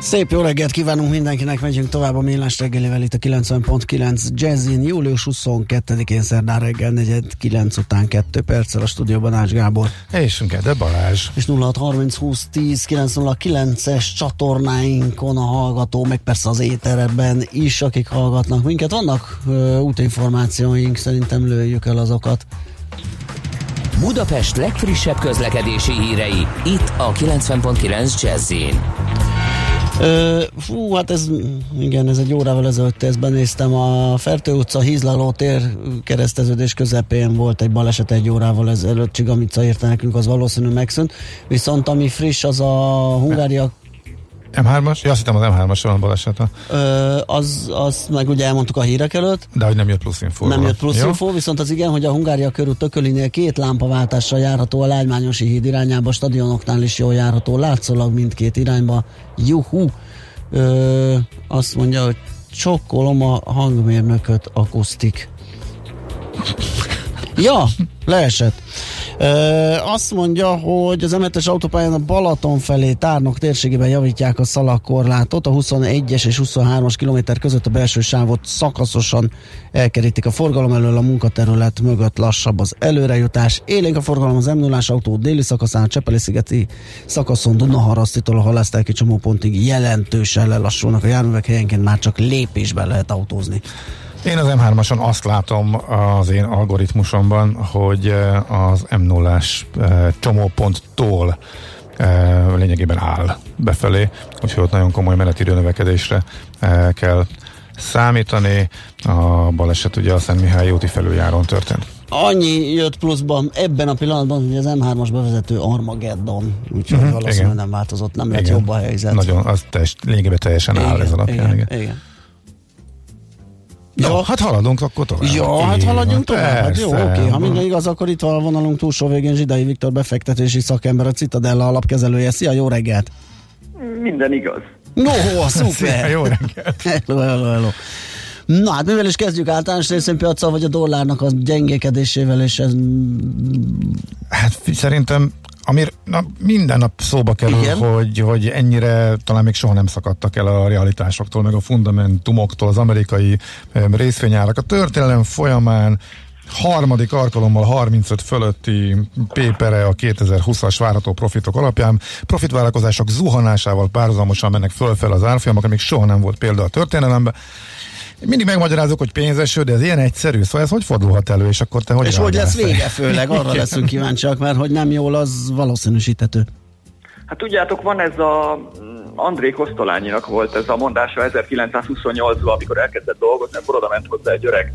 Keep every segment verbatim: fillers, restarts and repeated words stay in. Szép jó reggelt kívánunk mindenkinek, megyünk tovább a Millás reggelivel itt a kilencven pont kilenc Jazzin, július huszonkettedikén szerdán reggel negyvenkilenc után kettő perccel a stúdióban Ács Gábor. És Gede Balázs. És nulla hat harminc húsz tíz kilenc nulla kilences csatornáinkon a hallgató, meg persze az éterben is, akik hallgatnak minket. Vannak ö, útinformációink, szerintem lőjük el azokat. Budapest legfrissebb közlekedési hírei, itt a kilencven pont kilenc Jazzin. Uh, fú, hát ez, igen, ez egy órával ezelőtt, ezt benéztem, a Fertő utca, Hízlaló tér kereszteződés közepén volt egy baleset egy órával ezelőtt, Csigamica érte nekünk, az valószínű megszűnt, viszont ami friss, az a Hungária... em hármas? Ja, azt hittem az em hármas van a balesete. Ö, az, az meg ugye elmondtuk a hírek előtt. De hogy nem jött plusz infó. Nem jött plusz infó, viszont az igen, hogy a Hungária körút Tökölinél két lámpaváltással járható a Lágymányosi híd irányába, stadionoknál is jól járható, látszólag mindkét irányba. Juhú! Ö, azt mondja, hogy csokkolom a hangmérnököt, akusztik. Ja, leesett. Ö, azt mondja, hogy az em hetes autópályán a Balaton felé Tárnok térségében javítják a szalagkorlátot. A huszonegyes és huszonhármas kilométer között a belső sávot szakaszosan elkerítik a forgalom elől, a munkaterület mögött lassabb az előrejutás. Élénk a forgalom az em nullás autó déli szakaszán, a Csepeli-szigeti szakaszon Dunaharasztitól a halásztelki csomópontig jelentősen lelassulnak a járművek, helyenként már csak lépésben lehet autózni. Én az em hármason azt látom az én algoritmusomban, hogy az em nullás csomóponttól lényegében áll befelé, úgyhogy ott nagyon komoly menetidő növekedésre kell számítani. A baleset ugye a Szent Mihály úti felüljáron történt. Annyi jött pluszban ebben a pillanatban, hogy az em hármas bevezető Armageddon, úgyhogy mm-hmm, valószínűleg nem változott, nem lett jobb a helyzet. Nagyon, az teljes, lényegében teljesen igen, áll ez alapján. Igen, igen. igen. Ja, ja, hát haladunk akkor tovább. Ja, hát haladjunk tovább. Hát jó, oké. Ha minden igaz, akkor itt van a vonalunk túlsó végén Zsidai Viktor befektetési szakember, a Citadella alapkezelője. Szia, jó reggelt! Minden igaz. No, szuper! Szia, jó reggelt! Hello, hello, hello. Na, hát mivel is kezdjük, általános részvénypiaccal vagy a dollárnak a gyengékedésével, és ez... Hát szerintem amir na, minden nap szóba kerül, hogy, hogy ennyire talán még soha nem szakadtak el a realitásoktól, meg a fundamentumoktól az amerikai részvényárak. A történelem folyamán harmadik alkalommal harmincöt fölötti pépere a kétezer-húszas várható profitok alapján. Profitvárakozások zuhanásával párhuzamosan mennek fölfel az árfolyamok, még soha nem volt példa a történelemben. Mindig megmagyarázok, hogy pénzeső, de ez ilyen egyszerű, szóval ez hogy fordulhat elő, és akkor te hogy És hogy lesz vége főleg, arra leszünk kíváncsiak, mert hogy nem jól, az valószínűsíthető. Hát tudjátok, van ez a... André Kostolányinak volt ez a mondása ezerkilencszázhuszonnyolcban, amikor elkezdett dolgozni, akkor oda ment hozzá egy öreg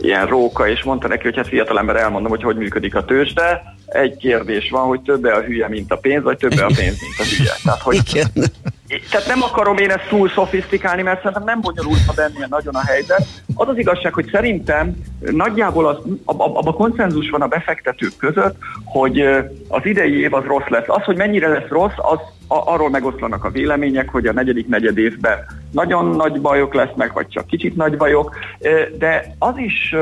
ilyen róka, és mondta neki, hogy hát fiatalember, elmondom, hogy hogy működik a tőzsde. Egy kérdés van, hogy többe a hülye, mint a pénz, vagy többe a pénz, mint a hülye. Tehát, hogy, tehát nem akarom én ezt túl szofisztikálni, mert szerintem nem bonyolultna bennél nagyon a helyzet. Az az igazság, hogy szerintem nagyjából az, abban konszenzus van a befektetők között, hogy az idei év az rossz lesz. Az, hogy mennyire lesz rossz, az arról megoszlanak a vélemények, hogy a negyedik negyed évben nagyon nagy bajok lesznek, vagy csak kicsit nagy bajok, de az is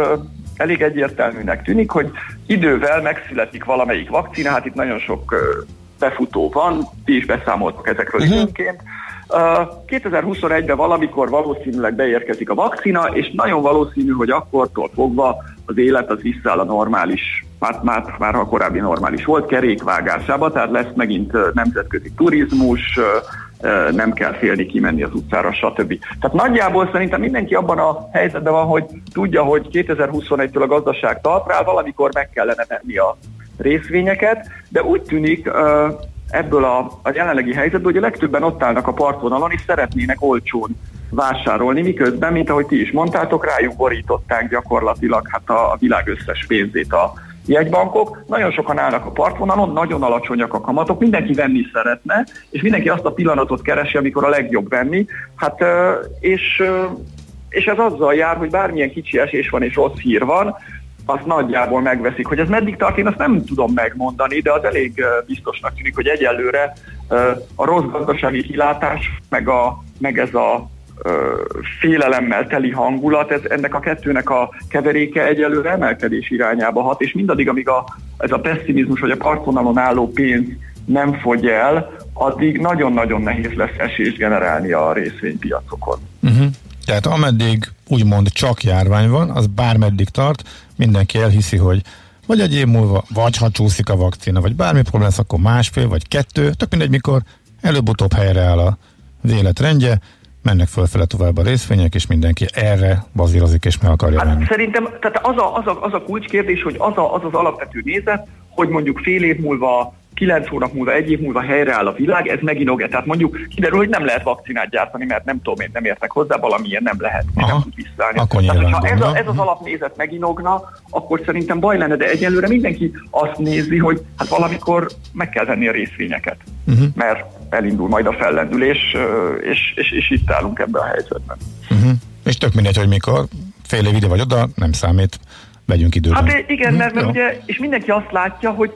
elég egyértelműnek tűnik, hogy idővel megszületik valamelyik vakcina, hát itt nagyon sok befutó van, ti is beszámoltok ezekről uh-huh. időnként. kétezer-huszonegyben valamikor valószínűleg beérkezik a vakcina, és nagyon valószínű, hogy akkortól fogva az élet az visszáll a normális, már, már, már a korábbi normális volt, kerékvágásába, tehát lesz megint nemzetközi turizmus, nem kell félni kimenni az utcára, stb. Tehát nagyjából szerintem mindenki abban a helyzetben van, hogy tudja, hogy kétezer-huszonegytől a gazdaság talpra áll, valamikor meg kellene venni a részvényeket, de úgy tűnik ebből a, a jelenlegi helyzetből, hogy a legtöbben ott állnak a partvonalon, és szeretnének olcsón vásárolni, miközben, mint ahogy ti is mondtátok, rájuk borították gyakorlatilag hát a, a világ összes pénzét a jegybankok, nagyon sokan állnak a partvonalon, nagyon alacsonyak a kamatok, mindenki venni szeretne, és mindenki azt a pillanatot keresi, amikor a legjobb venni, hát és, és ez azzal jár, hogy bármilyen kicsi esés van és rossz hír van, azt nagyjából megveszik. Hogy ez meddig tart, én azt nem tudom megmondani, de az elég biztosnak tűnik, hogy egyelőre a rossz gazdasági kilátás, meg, a, meg ez a félelemmel teli hangulat, ez, ennek a kettőnek a keveréke egyelőre emelkedés irányába hat, és mindaddig, amíg a, ez a pessimizmus, vagy a partvonalon álló pénz nem fogy el, addig nagyon-nagyon nehéz lesz esést generálni a részvénypiacokon. Uh-huh. Tehát ameddig úgymond csak járvány van, az bármeddig tart, mindenki elhiszi, hogy vagy egy év múlva, vagy ha csúszik a vakcina, vagy bármi probléma lesz, akkor másfél, vagy kettő, tök mindegy mikor, előbb-utóbb helyre áll az életrendje, mennek fölfele tovább a részvények, és mindenki erre bazírozik, és meg akarja menni. Hát szerintem tehát az, a, az, a, az a kulcskérdés, hogy az, a, az az alapvető nézet, hogy mondjuk fél év múlva, kilenc hónap múlva, egy év múlva helyreáll a világ, ez meginog-e. Tehát mondjuk kiderül, hogy nem lehet vakcinát gyártani, mert nem tudom, én nem értek hozzá, valamilyen nem lehet, aha, nem tud visszaállni. Tehát, ha ez, a, ez az alapnézet meginogna, akkor szerintem baj lenne, de egyelőre mindenki azt nézi, hogy hát valamikor meg kell venni a részvényeket, uh-huh. mert elindul majd a fellendülés, és, és, és itt állunk ebben a helyzetben. Uh-huh. És tök mindegy, hogy mikor, fél év ide vagy oda, nem számít, vegyünk időben. Hát igen, mert, mert ugye, és mindenki azt látja, hogy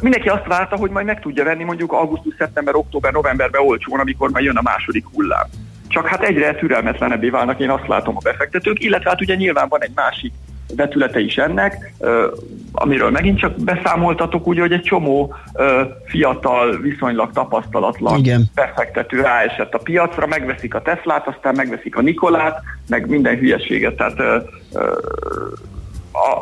mindenki azt várta, hogy majd meg tudja venni mondjuk augusztus, szeptember, október, novemberben olcsón, amikor majd jön a második hullám. Csak hát egyre türelmetlenebbé válnak, én azt látom a befektetők, illetve hát ugye nyilván van egy másik vetülete is ennek, amiről megint csak beszámoltatok, ugye, hogy egy csomó fiatal, viszonylag tapasztalatlan igen. befektető ráesett a piacra, megveszik a Teslát, aztán megveszik a Nikolát, meg minden hülyeséget, tehát...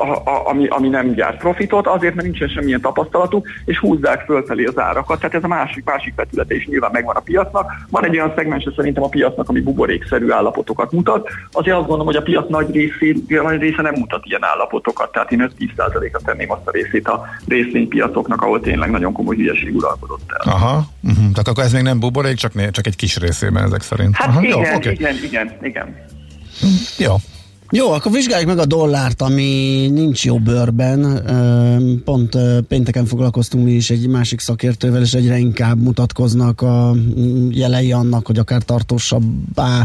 A, a, ami, ami nem gyárt profitot, azért, mert nincsen semmilyen tapasztalatuk, és húzzák fölfelé az árakat. Tehát ez a másik, másik vetülete is nyilván megvan a piacnak. Van egy olyan szegmense szerintem a piacnak, ami buborékszerű állapotokat mutat. Azért azt gondolom, hogy a piac nagy része, nagy része nem mutat ilyen állapotokat. Tehát én öt-tíz százalékra tenném azt a részét a részvénypiacoknak, ahol tényleg nagyon komoly hülyeség uralkodott el. Aha, uh-huh. Tehát akkor ez még nem buborék, csak, né- csak egy kis részében ezek szerint. Hát aha, igen, jó, okay. igen, igen, igen. Jó. Jó, akkor vizsgáljuk meg a dollárt, ami nincs jó bőrben. Pont pénteken foglalkoztunk mi is egy másik szakértővel, és egyre inkább mutatkoznak a jelei annak, hogy akár tartósabbá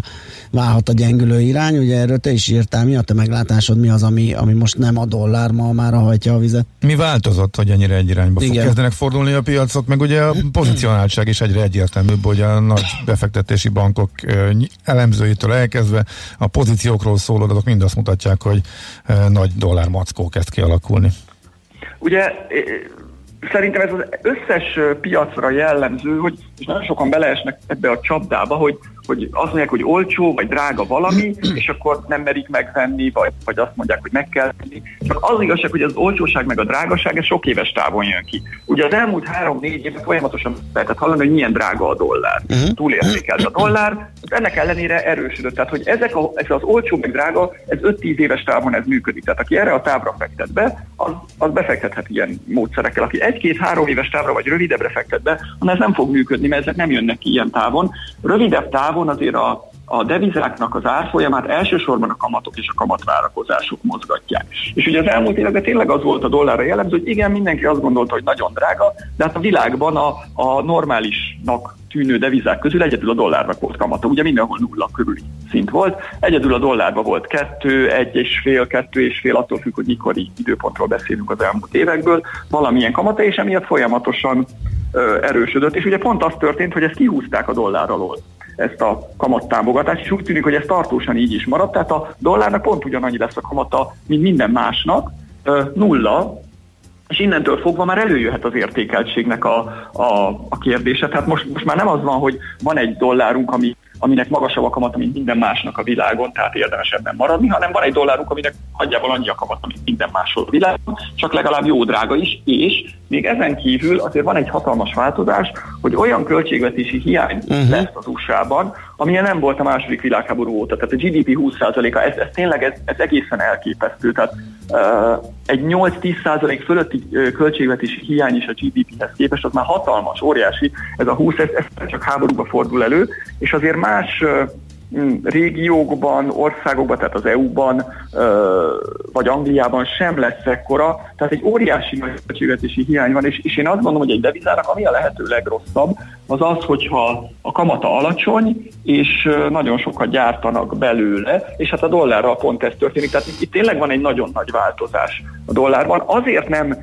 válhat a gyengülő irány. Ugye erről te is írtál, mi a te meglátásod, mi az, ami, ami most nem a dollár, ma már hajtja a vizet? Mi változott, hogy ennyire egy irányba fog kezdenek fordulni a piacok, meg ugye a pozicionáltság is egyre egyértelműbb, hogy a nagy befektetési bankok elemzőitől elkezdve a pozíciókról szóló adatok mind azt mutatják, hogy e, nagy dollár mackó kezd kialakulni. Ugye szerintem ez az összes piacra jellemző, hogy és nagyon sokan beleesnek ebbe a csapdába, hogy, hogy azt mondják, hogy olcsó vagy drága valami, és akkor nem merik megvenni, vagy, vagy azt mondják, hogy meg kell venni. Csak az igazság, hogy az olcsóság meg a drágaság, ez sok éves távon jön ki. Ugye az elmúlt három-négy évben folyamatosan lehetett hallani, hogy milyen drága a dollár. Túlértékelt a dollár, ennek ellenére erősödött. Tehát, hogy ezek a, ez az olcsó meg drága, ez öt-tíz éves távon ez működik. Tehát aki erre a távra fektet be, az, az befektethet ilyen módszerekkel. Aki egy-két-három éves távra vagy rövidebbre fektet be, az nem fog működni, mert ezek nem jönnek ki ilyen távon. Rövidebb távon azért a, a devizáknak az árfolyamát elsősorban a kamatok és a kamatvárakozások mozgatják. És ugye az elmúlt években tényleg az volt a dollárra jellemző, hogy igen, mindenki azt gondolta, hogy nagyon drága, de hát a világban a, a normálisnak tűnő devizák közül egyedül a dollárnak volt kamata. Ugye mindenhol nulla körüli szint volt. Egyedül a dollárban volt kettő, egy és fél, kettő és fél, attól függ, hogy mikori időpontról beszélünk az elmúlt évekből, valamilyen kamata, és emiatt folyamatosan erősödött, és ugye pont az történt, hogy ezt kihúzták a dollár alól, ezt a kamattámogatást, és úgy tűnik, hogy ez tartósan így is maradt, tehát a dollárnak pont ugyanannyi lesz a kamata, mint minden másnak, nulla, és innentől fogva már előjöhet az értékeltségnek a, a, a kérdése, tehát most, most már nem az van, hogy van egy dollárunk, ami aminek magasabb a kamata, mint minden másnak a világon, tehát érdemes ebben maradni, hanem van egy dollárunk, aminek nagyjából annyi a kamata, mint minden máshol a világon, csak legalább jó drága is, és még ezen kívül azért van egy hatalmas változás, hogy olyan költségvetési hiány uh-huh. lesz az u es á-ban, amilyen nem volt a második világháború óta, tehát a gé dé pé húsz százaléka, ez, ez tényleg ez, ez egészen elképesztő, tehát uh, egy nyolc-tíz százalék fölötti uh, költségvetési hiány is a gé dé péhez képest, az már hatalmas, óriási, ez a húsz, ez, ez csak háborúba fordul elő, és azért más uh, régiókban, országokban, tehát az é u-ban vagy Angliában sem lesz ekkora, tehát egy óriási nagy költségvetési hiány van, és, és én azt gondolom, hogy egy devizának, ami a lehető legrosszabb, az az, hogyha a kamata alacsony, és nagyon sokat gyártanak belőle, és hát a dollárral pont ez történik. Tehát itt tényleg van egy nagyon nagy változás a dollárban. Azért nem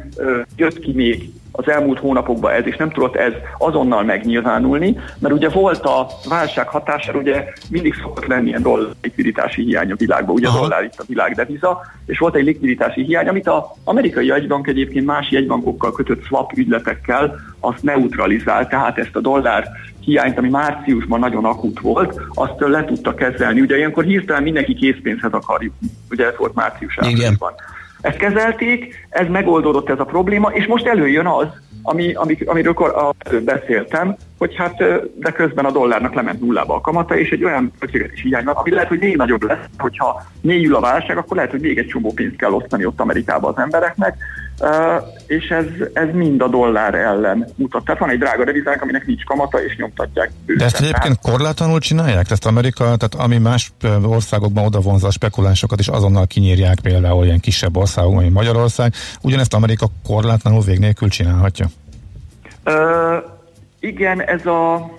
jött ki még az elmúlt hónapokban ez, és nem tudott ez azonnal megnyilvánulni, mert ugye volt a válság hatására, ugye mindig szokott lenni ilyen dollár likviditási hiány a világban, ugye a dollár itt a világ deviza, és volt egy likviditási hiány, amit az amerikai jegybank egyébként más jegybankokkal kötött swap ügyletekkel azt neutralizál, tehát ezt a dollár hiányt, ami márciusban nagyon akut volt, azt le tudta kezelni. Ugye ilyenkor hirtelen mindenki készpénzhez akar jutni, ugye ez volt március-áprilisban. Ezt kezelték, ez megoldódott ez a probléma, és most előjön az, ami, ami, amiről beszéltem, hogy hát de közben a dollárnak lement nullába a kamata, és egy olyan költségvetési hiány van, ami lehet, hogy még nagyobb lesz, hogyha mélyül a válság, akkor lehet, hogy még egy csomó pénzt kell osztani ott Amerikába az embereknek, és ez, ez mind a dollár ellen mutat. Tehát van egy drága devizánk, aminek nincs kamata, és nyomtatják őket. De ezt egyébként korlátlanul csinálják? Ezt Amerika, tehát ami más országokban oda vonza a spekulásokat, és azonnal kinyírják például ilyen kisebb országok, mint Magyarország, ugyanezt Amerika korlátlanul vég nélkül csinálhatja? Ö, igen, ez a...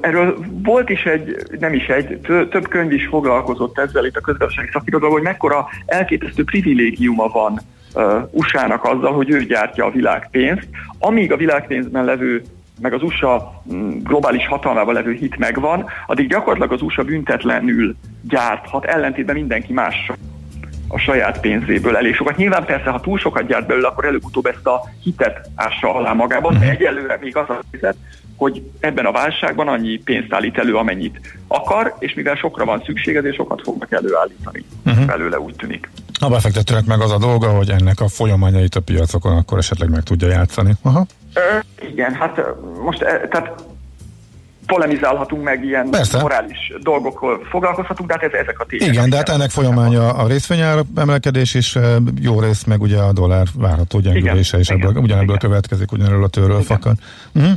Erről volt is egy, nem is egy, több könyv is foglalkozott ezzel itt a közgazdasági szakirodalomban, hogy mekkora elképesztő privilégiuma van u es á-nak azzal, hogy ő gyártja a világpénzt, amíg a világpénzben levő, meg az u es á globális hatalmában levő hit megvan, addig gyakorlatilag az u es á büntetlenül gyárthat, ellentétben mindenki más a saját pénzéből elég sokat. Nyilván persze, ha túl sokat gyárt belőle, akkor előbb-utóbb ezt a hitet ássa alá magában, de egyelőre még az a hitet, hogy ebben a válságban annyi pénzt állít elő, amennyit akar, és mivel sokra van szükség, ezért sokat fognak előállítani uh-huh. belőle, úgy tűnik. A befektetőnek meg az a dolga, hogy ennek a folyamányait a piacokon akkor esetleg meg tudja játszani. Aha. Ö, igen, hát most tehát polemizálhatunk meg ilyen persze. morális dolgokkal foglalkozhatunk, de hát ez, ezek a tények. Igen, de hát ennek folyamánya a részvényár emelkedés is, jó rész meg ugye a dollár várható gyengülése, és ebből, ugyanebből következik, ugyanerről a tőről fakad. Uh-huh.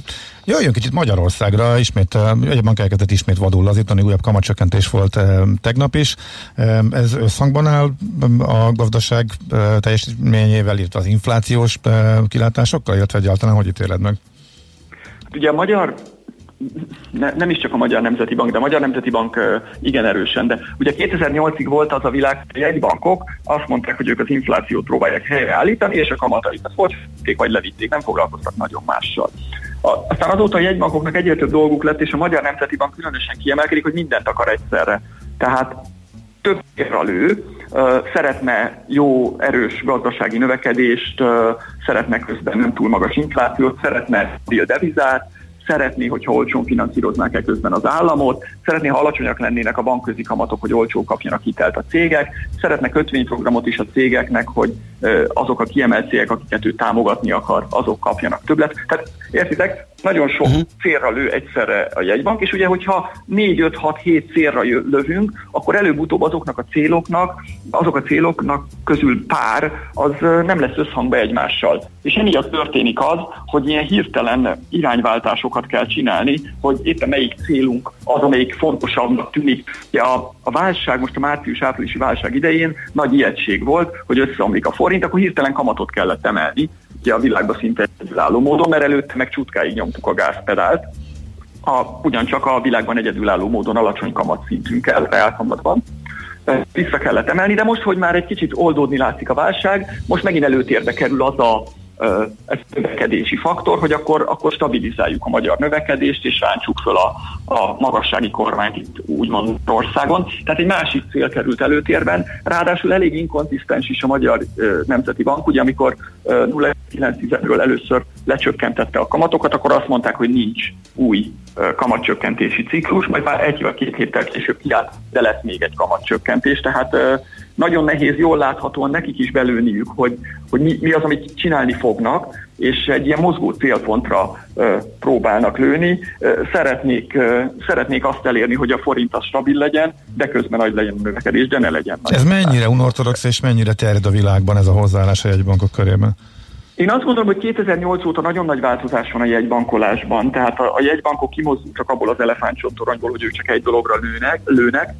Jöjjön kicsit Magyarországra, ismét, egy bank elkezdett ismét vadul lazítani, újabb kamatcsökkentés volt e, tegnap is. E, ez összhangban áll a gazdaság e, teljesítményével, illetve az inflációs e, kilátásokkal, illetve egyáltalán hogy ítéled meg? Hát ugye a magyar, ne, nem is csak a Magyar Nemzeti Bank, de a Magyar Nemzeti Bank e, igen erősen, de ugye kétezer-nyolcig volt az a világ, hogy egy bankok azt mondták, hogy ők az inflációt próbálják helyreállítani, és a kamatait ezt folytatták, vagy levitték, nem foglalkoztak nagyon mással. Aztán azóta a jegybankoknak egyre több dolguk lett, és a Magyar Nemzeti Bank különösen kiemelkedik, hogy mindent akar egyszerre. Tehát több érre lő, szeretne jó, erős gazdasági növekedést, szeretne közben nem túl magas inflációt, szeretne stabil devizát, szeretné, hogyha olcsón finanszíroznák el közben az államot, szeretné, ha alacsonyak lennének a bankközi kamatok, hogy olcsó kapjanak hitelt a cégek, szeretne kötvényprogramot is a cégeknek, hogy azok a kiemelt cégek, akiket ő támogatni akar, azok kapjanak többet. Tehát értitek, nagyon sok uh-huh. célra lő egyszerre a jegybank, és ugye, hogyha négy, öt, hat, hét célra lövünk, akkor előbb-utóbb azoknak a céloknak, azok a céloknak közül pár, az nem lesz összhangba egymással. És emiatt történik az, hogy ilyen hirtelen irányváltásokat kell csinálni, hogy éppen melyik célunk az, amelyik fontosabbnak tűnik. A, a válság, most a március-áprilisi válság idején nagy ijegység volt, hogy összeomlik a forint, akkor hirtelen kamatot kellett emelni, ugye a világban szinte egyedülálló módon, mert előtte meg csutkáig nyomtuk a gázpedált, a, ugyancsak a világban egyedülálló módon alacsony kamatszintünkkel, reálkamatban. Vissza kellett emelni, de most, hogy már egy kicsit oldódni látszik a válság, most megint előtérbe kerül az a ez növekedési faktor, hogy akkor, akkor stabilizáljuk a magyar növekedést, és rántsuk föl a, a magassági kormányt itt úgymond országon. Tehát egy másik cél került előtérben, ráadásul elég inkonzisztens is a Magyar Nemzeti Bank, ugye amikor nulla egész kilenc tizedről először lecsökkentette a kamatokat, akkor azt mondták, hogy nincs új kamatcsökkentési ciklus, majd már egy vagy két héttel később kiállt, de lesz még egy kamatcsökkentés, tehát nagyon nehéz, jól láthatóan nekik is belőniük, hogy, hogy mi, mi az, amit csinálni fognak, és egy ilyen mozgó célpontra ö, próbálnak lőni. Ö, szeretnék, ö, szeretnék azt elérni, hogy a forint az stabil legyen, de közben nagy legyen a növekedés, de ne legyen. Ez mennyire unorthodox, és mennyire terjed a világban ez a hozzáállás a jegybankok körében? Én azt gondolom, hogy kétezer-nyolc óta nagyon nagy változás van a jegybankolásban, tehát a, a jegybankok kimozdultak abból az elefántcsontoronyból, hogy ők csak egy dologra lőnek, lőnek.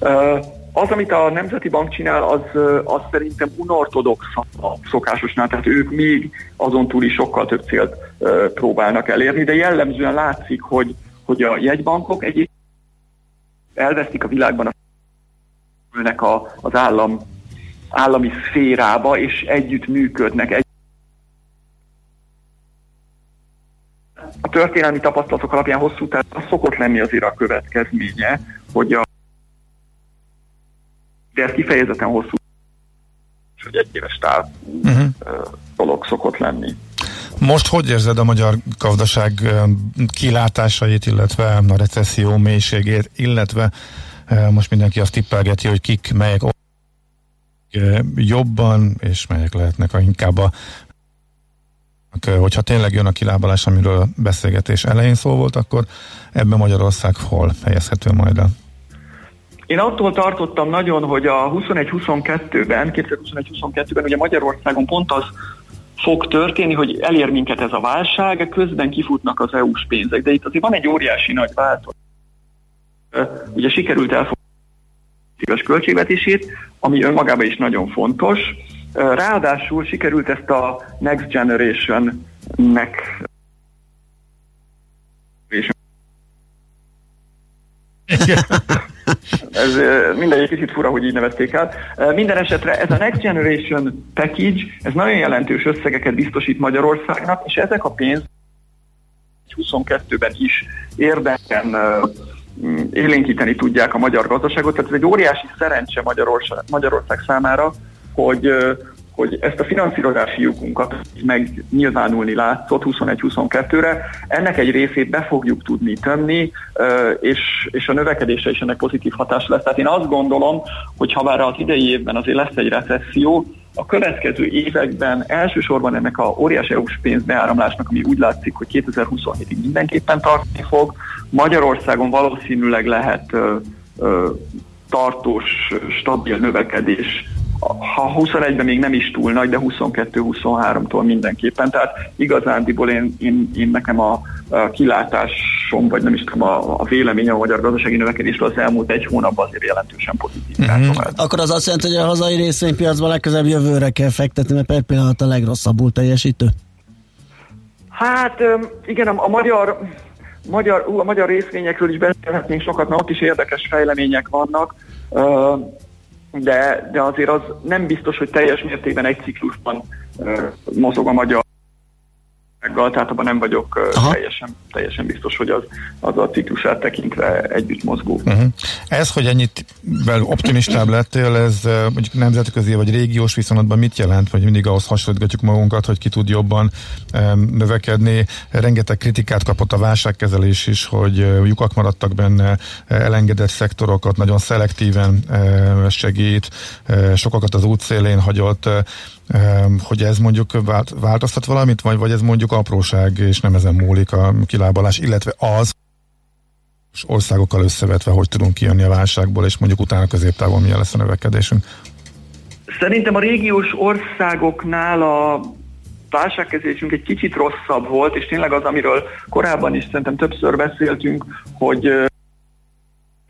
Ö, Az, amit a Nemzeti Bank csinál, az, az szerintem unorthodox a szokásosnál, tehát ők még azon túl is sokkal több célt uh, próbálnak elérni, de jellemzően látszik, hogy, hogy a jegybankok egyébként elvesztik a világban a ülnek a, az állam, állami szférába, és együtt működnek. Egy... A történelmi tapasztalatok alapján hosszú távon az szokott lenni azért a következménye, hogy a de ez kifejezetten hosszú, hogy egy éves táv uh-huh. dolog szokott lenni. Most hogy érzed a magyar gazdaság kilátásait, illetve a recesszió mélységét, illetve most mindenki azt tippelgeti, hogy kik, melyek jobban, és melyek lehetnek a inkább a hogyha tényleg jön a kilábalás, amiről a beszélgetés elején szó volt, akkor ebben Magyarország hol helyezhető majd el? Én attól tartottam nagyon, hogy a huszonegy huszonkettőben, kétezer-huszonegy huszonkettőben ugye Magyarországon pont az fog történni, hogy elér minket ez a válság, közben kifutnak az é u-s pénzek. De itt azért van egy óriási nagy változás. Ugye sikerült elfogadni az éves költségvetését, ami önmagában is nagyon fontos. Ráadásul sikerült ezt a Next Generation-nek ez mindegy egy kicsit fura, hogy így nevezték el. Minden esetre ez a Next Generation Package, ez nagyon jelentős összegeket biztosít Magyarországnak, és ezek a pénz huszonkettőben is érdemben élénkíteni tudják a magyar gazdaságot. Tehát ez egy óriási szerencse Magyarország, Magyarország számára, hogy, hogy ezt a finanszírozási lyukunkat meg nyilvánulni látszott huszonegy huszonkettőre. Ennek egy részét be fogjuk tudni tömni, és, és a növekedése is ennek pozitív hatás lesz. Tehát én azt gondolom, hogy ha bár az idei évben azért lesz egy recesszió, a következő években elsősorban ennek a óriási é u-s pénzbeáramlásnak, ami úgy látszik, hogy kétezer-huszonhétig mindenképpen tartani fog, Magyarországon valószínűleg lehet ö, ö, tartós, stabil növekedés. Ha huszonegyben még nem is túl nagy, de huszonkettő-huszonháromtól mindenképpen. Tehát igazándiból én, én, én nekem a, a kilátásom, vagy nem is tudom, a, a véleményem a magyar gazdasági növekedésről az elmúlt egy hónapban azért jelentősen pozitív. Mm-hmm. Akkor az azt jelenti, hogy a hazai részvénypiacban legközebb jövőre kell fektetni, mert per pillanat a legrosszabbul teljesítő? Hát igen, a magyar... Magyar, a magyar részvényekről is beszélhetnénk sokat, mert ott is érdekes fejlemények vannak, de, de azért az nem biztos, hogy teljes mértékben egy ciklusban mozog a magyar, tehát abban nem vagyok teljesen, teljesen biztos, hogy az, az a ciklusát tekintve együtt mozgó. Uh-huh. Ez, hogy ennyit optimistább lettél, ez mondjuk nemzetközi vagy régiós viszonylatban mit jelent? Vagy mindig ahhoz hasonlítgatjuk magunkat, hogy ki tud jobban um, növekedni. Rengeteg kritikát kapott a válságkezelés is, hogy uh, lyukak maradtak benne, elengedett szektorokat, nagyon szelektíven uh, segít, uh, sokakat az útszélén hagyott, uh, hogy ez mondjuk változtat valamit, vagy, vagy ez mondjuk apróság, és nem ezen múlik a kilábalás, illetve az országokkal összevetve, hogy tudunk kijönni a válságból, és mondjuk utána középtávon milyen lesz a növekedésünk? Szerintem a régiós országoknál a válságkezelésünk egy kicsit rosszabb volt, és tényleg az, amiről korábban is szerintem többször beszéltünk, hogy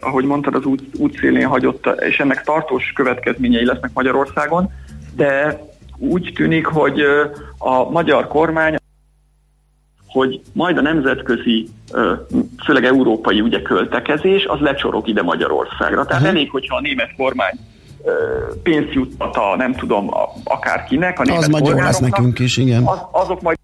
ahogy mondtad, az út, útszélén hagyott, és ennek tartós következményei lesznek Magyarországon, de úgy tűnik, hogy a magyar kormány, hogy majd a nemzetközi, főleg európai ugye költekezés, az lecsorog ide Magyarországra. Tehát elég, hogyha a német kormány pénzt juttat a, nem tudom, akárkinek, a német polgároknak, az, azok majd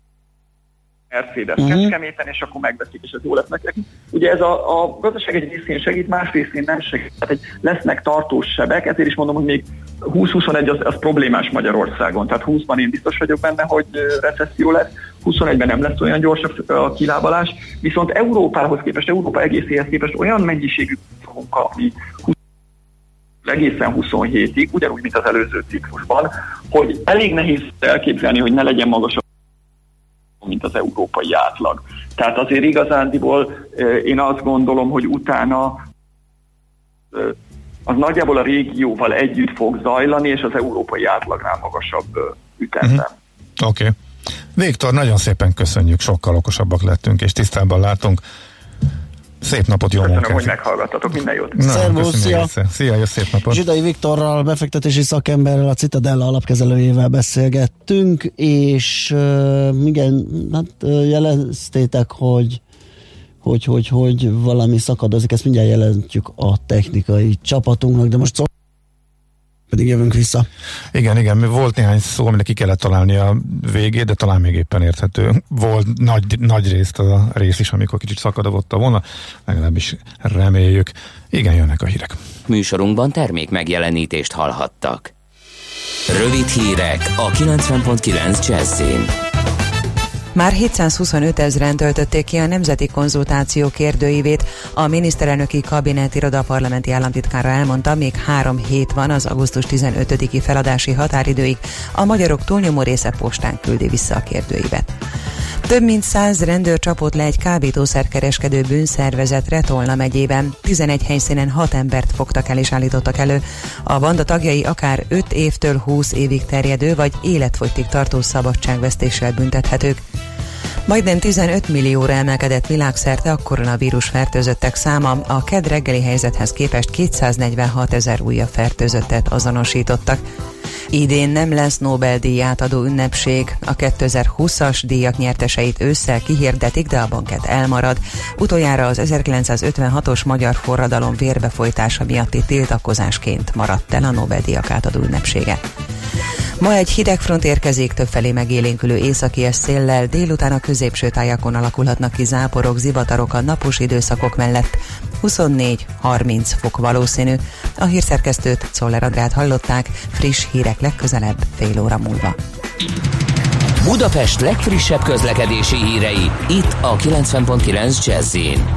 Mercedes uh-huh. Kecskeméten, és akkor megveszik, és ez jó lesz nekik. Ugye ez a, a gazdaság egy részén segít, más részén nem segít. Tehát lesznek tartós sebek, ezért is mondom, hogy még húsz-huszonegy az, az problémás Magyarországon. Tehát húszban én biztos vagyok benne, hogy recesszió lesz, huszonegyben nem lesz olyan gyors a kilábalás, viszont Európához képest, Európa egészéhez képest olyan mennyiségű fogunk kapni egészen huszonhétig, ugyanúgy, mint az előző ciklusban, hogy elég nehéz elképzelni, hogy ne legyen magasabb, mint az európai átlag. Tehát azért igazándiból én azt gondolom, hogy utána az nagyjából a régióval együtt fog zajlani, és az európai átlagnál magasabb ütemben. Uh-huh. Oké. Okay. Viktor, nagyon szépen köszönjük, sokkal okosabbak lettünk, és tisztában látunk. Szép napot, jó munkát! Köszönöm, hogy meghallgattatok, minden jót! Na, szervusz, szia! Szia, jó szép napot! Zsidai Viktorral, befektetési szakemberrel, a Citadella alapkezelőjével beszélgettünk, és uh, igen, hát uh, jeleztétek, hogy hogy, hogy, hogy valami szakadozik, ezt mindjárt jelentjük a technikai csapatunknak, de most szó... pedig jövünk vissza. Igen, igen, volt néhány szó, aminek ki kellett találni a végét, de talán még éppen érthető. Volt nagy, nagy részt az a rész is, amikor kicsit szakadott a vonal, legalábbis reméljük. Igen, jönnek a hírek. Műsorunkban termék megjelenítést hallhattak. Rövid hírek a kilencven pont kilenc Jazz-én. Már hétszázhuszonöt ezeren töltötték ki a nemzeti konzultáció kérdőívét. A miniszterelnöki kabinet iroda parlamenti államtitkára elmondta, még három hét van az augusztus tizenötödiki feladási határidőig. A magyarok túlnyomó része postán küldi vissza a kérdőívet. Több mint száz rendőr csapott le egy kábítószerkereskedő bűnszervezetre Tolna megyében. tizenegy helyszínen hat embert fogtak el és állítottak elő. A banda tagjai akár öt évtől húsz évig terjedő vagy életfogytig tartó szabadságvesztéssel büntethetők. Majdnem tizenöt millióra emelkedett világszerte a koronavírus fertőzöttek száma. A kedd reggeli helyzethez képest kétszáznegyvenhat ezer újabb fertőzöttet azonosítottak. Idén nem lesz Nobel-díj átadó ünnepség. A kétezerhúszas díjak nyerteseit ősszel kihirdetik, de a bankett elmarad. Utoljára az ezerkilencszázötvenhatos magyar forradalom vérbefolytása miatti tiltakozásként maradt el a Nobel-díjak átadó ünnepsége. Ma egy hideg front érkezik, többfelé megélénkülő északi széllel, délután a középső tájakon alakulhatnak ki záporok, zivatarok a napos időszakok mellett. huszonnégy-harminc fok valószínű. A hírszerkesztőt, Czoller Andrát hallották, friss hírek legközelebb fél óra múlva. Budapest legfrissebb közlekedési hírei, itt a kilencven pont kilenc Jazz-én.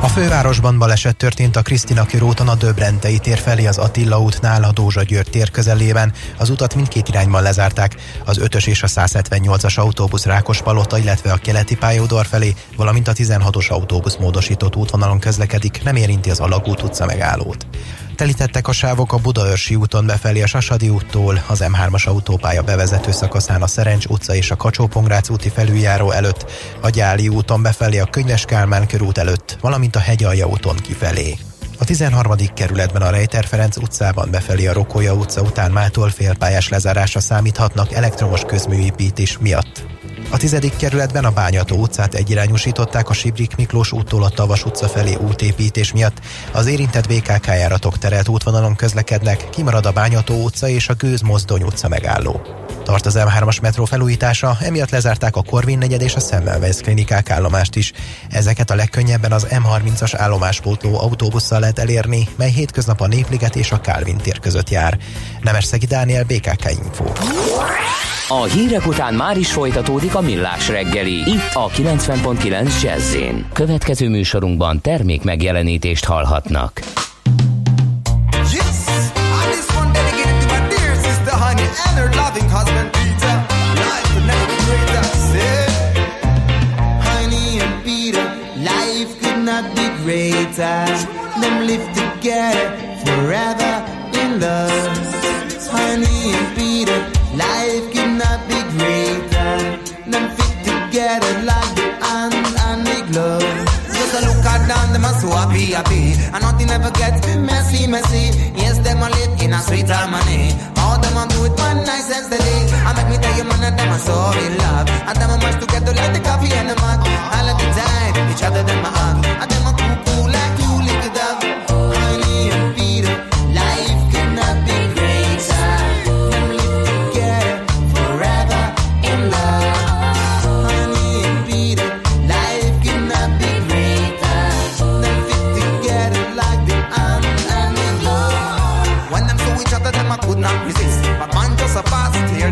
A fővárosban baleset történt a Krisztina körúton a Döbrentei tér felé az Attila útnál a Dózsa György tér közelében, az utat mindkét irányban lezárták, az ötös és a száz hetvennyolcas autóbusz Rákospalota, illetve a keleti pályaudvar felé, valamint a tizenhatos autóbusz módosított útvonalon közlekedik, nem érinti az Alagút utca megállót. Telítettek a sávok a Budaörsi úton befelé a Sasadi úttól, az em hármas autópálya bevezető szakaszán a Szerencs utca és a Kacsó-Pongrác úti felüljáró előtt, a Gyáli úton befelé a Könyves Kálmán körút előtt, valamint a Hegyalja úton kifelé. A tizenharmadik kerületben a Rejter Ferenc utcában befelé a Rokolya utca után mától félpályás lezárásra számíthatnak elektromos közműépítés miatt. A tizedik kerületben a Bányató utcát egyirányosították a Sibrik Miklós úttól a Tavas utca felé útépítés miatt. Az érintett bé ká ká járatok terelt útvonalon közlekednek, kimarad a Bányató utca és a Gőz-Mozdony utca megálló. Tart az em hármas metró felújítása, emiatt lezárták a Korvin negyed és a Semmelweis klinikák állomást is. Ezeket a legkönnyebben az em harmincas állomáspótló autóbusszal lehet elérni, mely hétköznap a Népliget és a Kálvin tér között jár. Nemesszegi Dániel, bé ká ká Info. A hírek után már is folytatódik a Millás reggeli, itt a kilencven pont kilenc Jazz-én. Következő műsorunkban termék megjelenítést hallhatnak. Life cannot be greater than fit together like the hand and the glove. Just a look at them, them are so happy, happy, and nothing ever gets messy, messy. Yes, them are live in a sweet harmony. All them are good, one night sense the day. I make me tell you, man, that them are so in love, and them are much together like the coffee and the mug. All of the time, each other them are hug, and them are cool, cool like two little dove. Honey and Peter, life cannot be greater.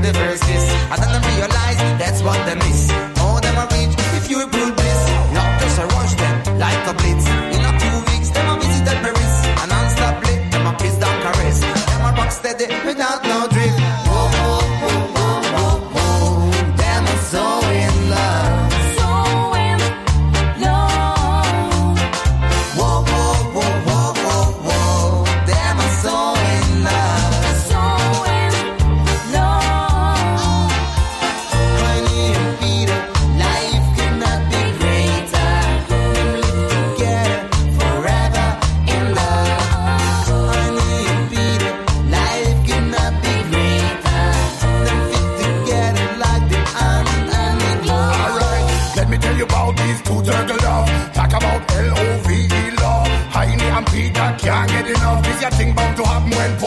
The verses, I don't realize that's what they miss. All them are rich if you pull bliss. Love just a rush them like a blitz. In a two weeks, them a visit at Paris. And non-stop lick, them a kiss down caress. Them a rock steady without no drift. Oh, oh, oh, oh, oh, oh. Them are so in love. So in love. Whoa, whoa, whoa, whoa, whoa, whoa. Them are so in love. Love, honey and Peter, life cannot be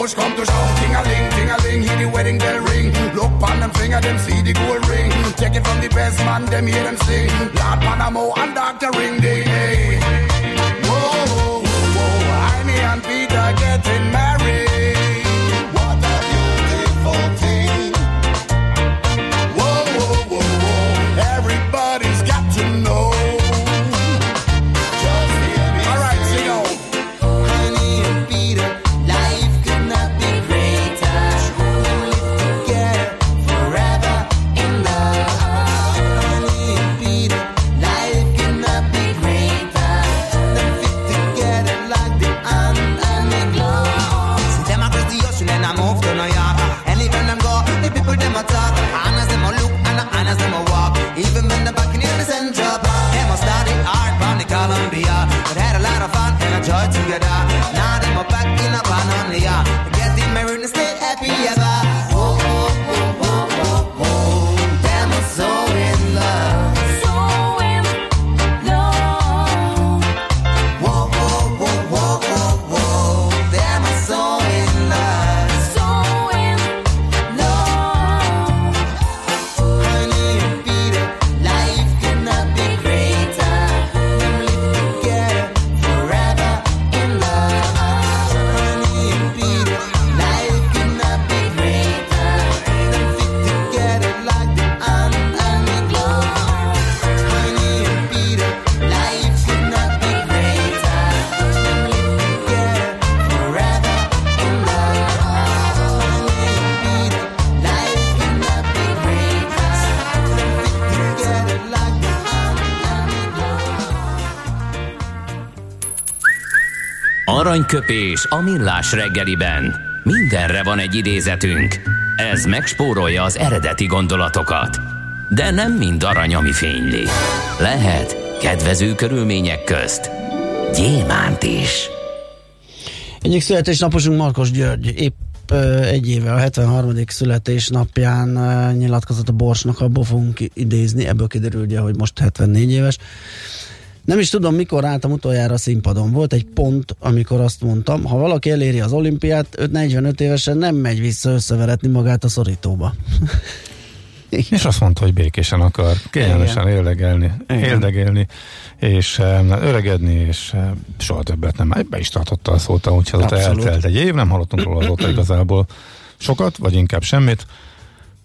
Push kommt durch Augen, Tingerling, Tingerling, hier die Wedding Bell Ring. Look an dem Finger, dem see die Gold Ring. Check it from the best man, dem hier dem sing. Lad Panamo an Doctor Ring, ding, ding. Whoa, whoa, whoa, Heini and Peter getting married. Aranyköpés a millás reggeliben. Mindenre van egy idézetünk. Ez megspórolja az eredeti gondolatokat. De nem mind arany, ami fényli. Lehet kedvező körülmények közt gyémánt is. Egyik születésnaposunk Markos György. Épp ö, egy éve, a hetvenharmadik születésnapján ö, nyilatkozott a Borsnak, abból fogunk idézni. Ebből kiderül, ugye, hogy most hetvennégy éves. Nem is tudom, mikor álltam utoljára színpadon. Volt egy pont, amikor azt mondtam, ha valaki eléri az olimpiát, öt negyvenöt évesen nem megy vissza összeveretni magát a szorítóba. És azt mondta, hogy békésen akar kényelmesen érdegelni, érdegelni, és e, öregedni, és e, soha többet nem. Be is tartotta a szót, úgyhogy azóta eltelt egy év, nem hallottunk róla azóta igazából sokat, vagy inkább semmit,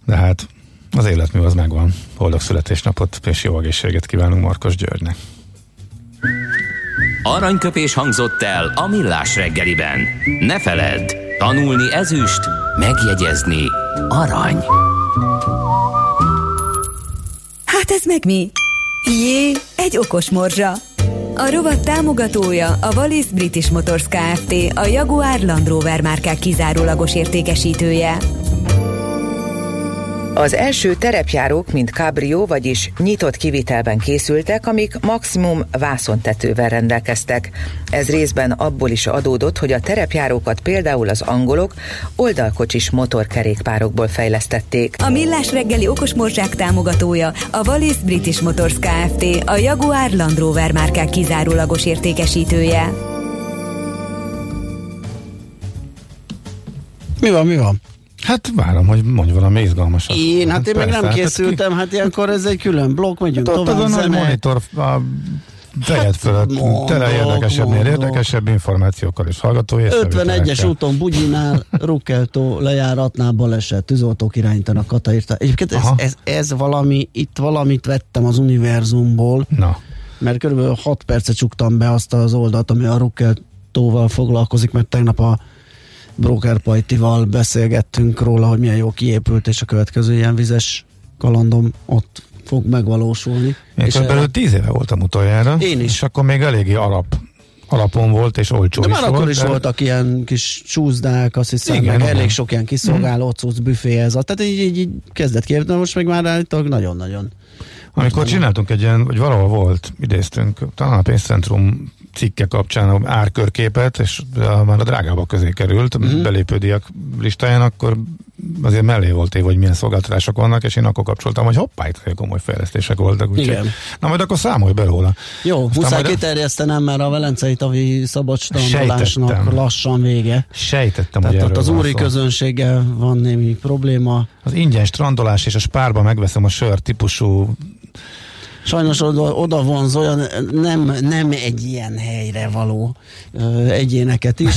de hát az életmű az megvan. Boldog születésnapot, és jó egészséget kívánunk Markos Györgynek. Aranyköpés hangzott el a millás reggeliben. Ne feledd, tanulni ezüst, megjegyezni arany. Hát ez meg mi? Jé, egy okos morzsa. A rovat támogatója a Wallis British Motors Kft., a Jaguar Land Rover márkák kizárólagos értékesítője. Az első terepjárók mind cabrio, vagyis nyitott kivitelben készültek, amik maximum vászontetővel rendelkeztek. Ez részben abból is adódott, hogy a terepjárókat például az angolok oldalkocsis motorkerékpárokból fejlesztették. A millás reggeli okosmorzsák támogatója a Wallis British Motors Kft., a Jaguar Land Rover márkák kizárólagos értékesítője. Mi van, mi van? Hát várom, hogy mondj valami izgalmasat. Én, hát én persze, még nem készültem, ki... hát ilyenkor ez egy külön blokk, megyünk hát tovább. Az a monitor a fejed fölött, hát, tele érdekesebbnél érdekesebb információkkal is hallgató. ötvenegyes úton Bugyinál, Rukkeltó lejáratnál baleset, tűzoltók irányítanak, Kata írta. Egyébként ez, ez, ez valami, itt valamit vettem az univerzumból, na, mert körülbelül hat percet csuktam be azt az oldalt, ami a Rukkeltóval foglalkozik, mert tegnap a Bróker Pajtival beszélgettünk róla, hogy milyen jó kiépült, és a következő ilyen vizes kalandom ott fog megvalósulni. Én körülbelül tíz éve voltam utoljára. Én is. És akkor még eléggé alap, alapon volt, és olcsó de is volt. De már akkor is de... voltak ilyen kis csúszdák, azt hiszem, igen, meg nem elég nem. sok ilyen kiszolgáló, cucc, büfé ez. Tehát így, így, így kezdett kiépíteni, most meg már állítólag nagyon-nagyon. Amikor csináltunk egy ilyen, vagy valahol volt, idéztünk, talán a pénzcentrum cikke kapcsán árkörképet, és már a drágába közé került uh-huh. belépődiak listáján, akkor azért mellé volt év, hogy milyen szolgáltatások vannak, és én akkor kapcsoltam, hogy hoppá, itt komoly fejlesztések voltak. Úgy igen. Csak, na majd akkor számolj be róla. Jó, aztán muszáj kiterjesztenem, mert a velencei tavi szabadstrandolásnak lassan vége. Sejtettem, tehát hogy ott az úri közönséggel van némi probléma. Az ingyen strandolás és a Spárba megveszem a sör típusú sajnos oda, oda vonz olyan nem, nem egy ilyen helyre való ö, egyéneket is.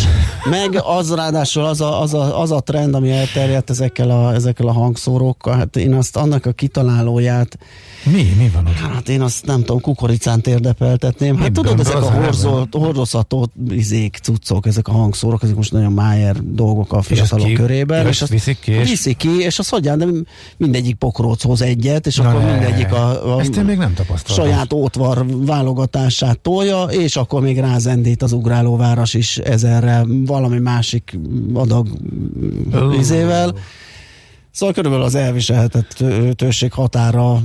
Meg az ráadásul az a, az a, az a trend, ami elterjedt ezekkel a, ezekkel a hangszórókkal. Hát én azt annak a kitalálóját... Mi? Mi van ott? Hát én azt nem tudom, kukoricán térdepeltetném. Hát tudod, ezek a horzolt, hordozható izék, cuccok, ezek a hangszórok, ezek most nagyon májer dolgok a fiatalok körében. És azt viszik ki, és... viszik ki, és azt hagyján, de mindegyik pokróchoz egyet, és na akkor ne. mindegyik a... a ezt én még nem saját ótvar válogatását tolja, és akkor még rázendít az ugrálóváros is ezerre valami másik adag vizével. Szóval körülbelül az elviselhetetőség határa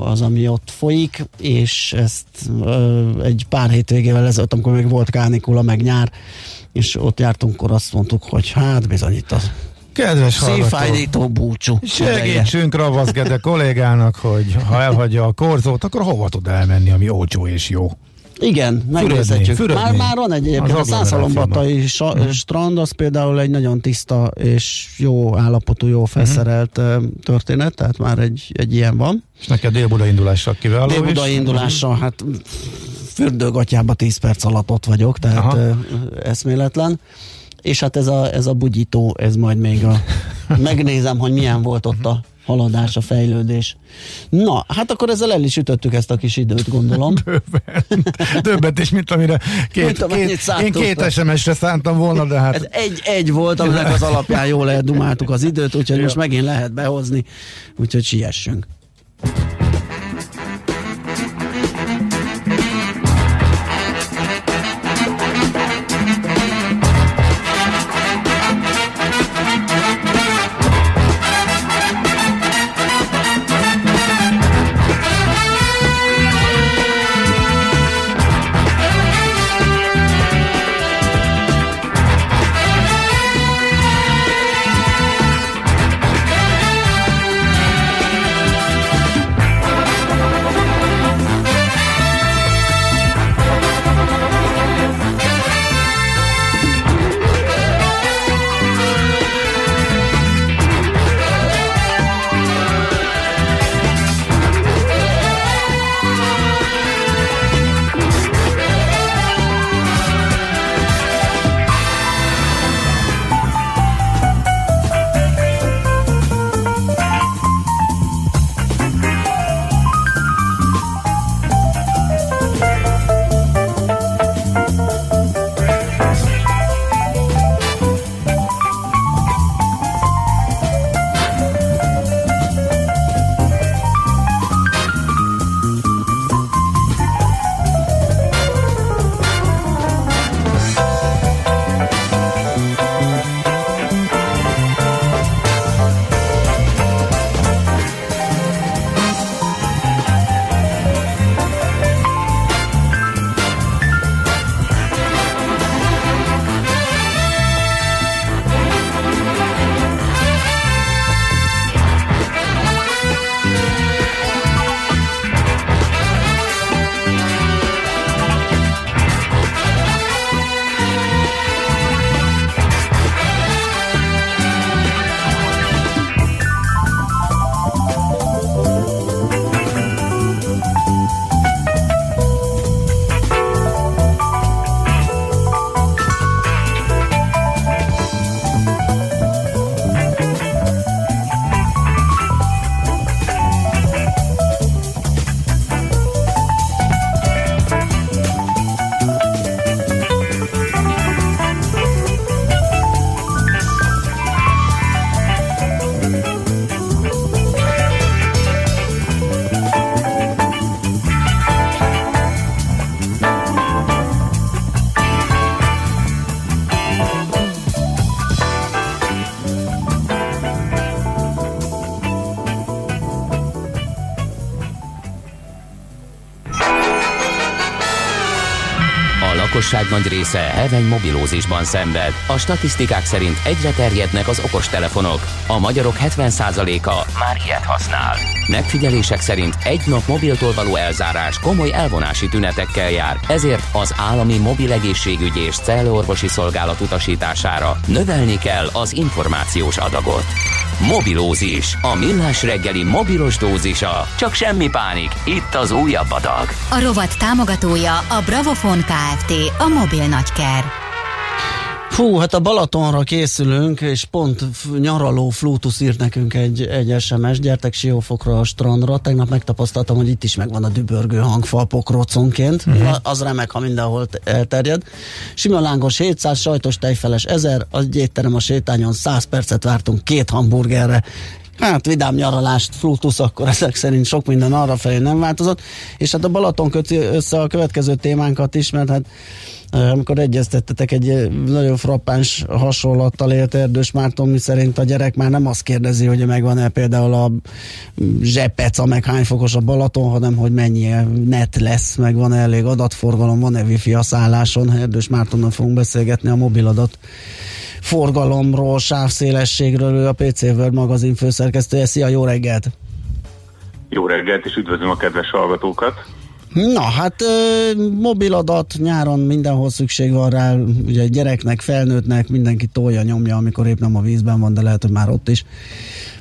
az, ami ott folyik, és ezt egy pár hétvégével ezelőtt, amikor még volt kánikula, meg nyár, és ott jártunk, akkor azt mondtuk, hogy hát bizony itt az kedves hallgató, szívfájdító búcsú. Segítsünk Ravaszgede kollégának, hogy ha elhagyja a korzót, akkor hova tud elmenni, ami olcsó és jó. Igen, megnézhetjük. Már, már van egyébként a Szászalombatai sa- strand, az például egy nagyon tiszta és jó állapotú, jó felszerelt uh-huh. történet, tehát már egy, egy ilyen van. És neked Dél-Buda indulással kiváló is. Dél-Buda indulással, hát fürdőgatyába tíz perc alatt ott vagyok, tehát aha. eszméletlen. És hát ez a, ez a bugyító, ez majd még a... Megnézem, hogy milyen volt ott a haladás, a fejlődés. Na, hát akkor ezzel el is ütöttük ezt a kis időt, gondolom. Többet. Többet is, mint amire két, két, én két es em es-re szántam volna, de hát... Ez egy, egy volt, aminek az alapján jól eldumáltuk az időt, úgyhogy jó. Most megint lehet behozni, úgyhogy siessünk. lakosság nagy része heveny mobilózisban szenved. A statisztikák szerint egyre terjednek az okostelefonok. A magyarok hetven százaléka már ilyet használ. Megfigyelések szerint egy nap mobiltól való elzárás komoly elvonási tünetekkel jár, ezért az állami mobil egészségügyi és cellorvosi szolgálat utasítására növelni kell az információs adagot. Mobilózis, a millás reggeli mobilos dózisa. Csak semmi pánik, itt az újabb adag. A rovat támogatója a Bravofon Kft., a mobil nagyker. Fú, hát a Balatonra készülünk, és pont nyaraló Flótusz írt nekünk egy, egy es em es, gyertek Siófokra, a strandra. Tegnap megtapasztaltam, hogy itt is megvan a dübörgő hangfal pokroconként. Uh-huh. Az remek, ha mindenhol elterjed. Sima lángos hétszáz, sajtos tejfeles ezer, az étterem a sétányon, száz percet vártunk két hamburgerre. Hát vidám nyaralást, Flótusz, akkor ezek szerint sok minden arrafelé nem változott. És hát a Balaton köti össze a következő témánkat is, mert hát amikor egyeztettetek, egy nagyon frappáns hasonlattal élt Erdős Márton, miszerint a gyerek már nem azt kérdezi, hogy megvan-e például a zsepeca, meg hány fokos a Balaton, hanem hogy mennyi net lesz, meg van elég adatforgalom, van-e wifi a szálláson. Erdős Mártonnal fogunk beszélgetni a mobiladat forgalomról, sávszélességről, ő a pé cé World magazin főszerkesztője. Szia, jó reggelt! Jó reggelt, és üdvözlöm a kedves hallgatókat! Na, hát mobiladat nyáron mindenhol szükség van rá, ugye gyereknek, felnőttnek, mindenki tolja, nyomja, amikor épp nem a vízben van, de lehet, hogy már ott is.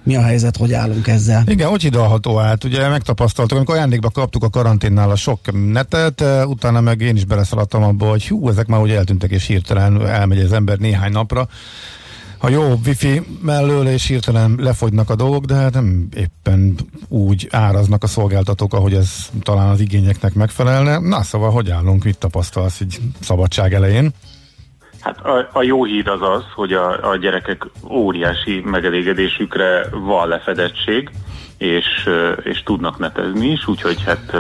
Mi a helyzet, hogy állunk ezzel? Igen, hogy hidalható át, ugye megtapasztaltuk, amikor ajándékba kaptuk a karanténnál a sok netet, utána meg én is beleszaladtam abba, hogy hú, ezek már úgy eltűntek, és hirtelen elmegy az ember néhány napra a jó wifi mellől, és hirtelen lefogynak a dolgok, de hát nem éppen úgy áraznak a szolgáltatók, ahogy ez talán az igényeknek megfelelne. Na szóval, hogy állunk, mit tapasztalsz így szabadság elején? Hát a, a jó hír az az, hogy a, a gyerekek óriási megelégedésükre van lefedettség, és, és tudnak netezni is, úgyhogy hát